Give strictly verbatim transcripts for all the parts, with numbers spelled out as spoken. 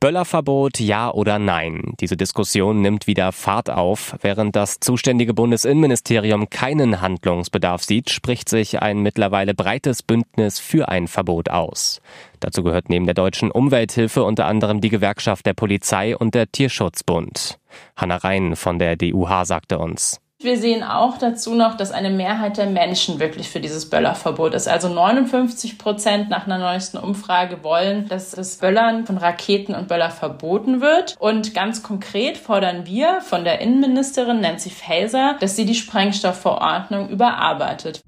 Böllerverbot, ja oder nein? Diese Diskussion nimmt wieder Fahrt auf. Während das zuständige Bundesinnenministerium keinen Handlungsbedarf sieht, spricht sich ein mittlerweile breites Bündnis für ein Verbot aus. Dazu gehört neben der Deutschen Umwelthilfe unter anderem die Gewerkschaft der Polizei und der Tierschutzbund. Hanna Rhein von der D U H sagte uns: Wir sehen auch dazu noch, dass eine Mehrheit der Menschen wirklich für dieses Böllerverbot ist. Also neunundfünfzig Prozent nach einer neuesten Umfrage wollen, dass das Böllern von Raketen und Böller verboten wird. Und ganz konkret fordern wir von der Innenministerin Nancy Faeser, dass sie die Sprengstoffverordnung überarbeitet.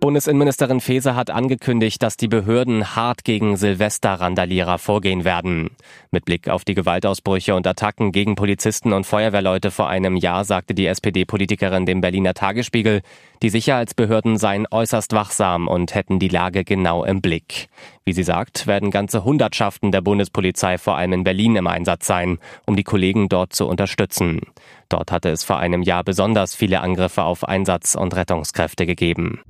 Bundesinnenministerin Faeser hat angekündigt, dass die Behörden hart gegen Silvester-Randalierer vorgehen werden. Mit Blick auf die Gewaltausbrüche und Attacken gegen Polizisten und Feuerwehrleute vor einem Jahr sagte die S P D-Politikerin dem Berliner Tagesspiegel, die Sicherheitsbehörden seien äußerst wachsam und hätten die Lage genau im Blick. Wie sie sagt, werden ganze Hundertschaften der Bundespolizei vor allem in Berlin im Einsatz sein, um die Kollegen dort zu unterstützen. Dort hatte es vor einem Jahr besonders viele Angriffe auf Einsatz- und Rettungskräfte gegeben.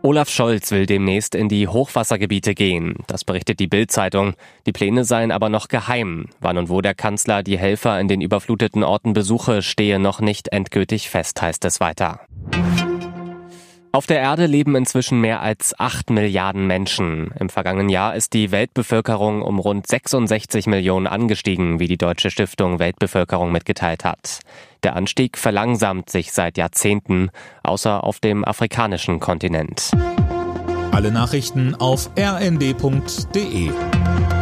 Olaf Scholz will demnächst in die Hochwassergebiete gehen. Das berichtet die Bild-Zeitung. Die Pläne seien aber noch geheim. Wann und wo der Kanzler die Helfer in den überfluteten Orten besuche, stehe noch nicht endgültig fest, heißt es weiter. Auf der Erde leben inzwischen mehr als acht Milliarden Menschen. Im vergangenen Jahr ist die Weltbevölkerung um rund sechsundsechzig Millionen angestiegen, wie die Deutsche Stiftung Weltbevölkerung mitgeteilt hat. Der Anstieg verlangsamt sich seit Jahrzehnten, außer auf dem afrikanischen Kontinent. Alle Nachrichten auf r n d punkt d e.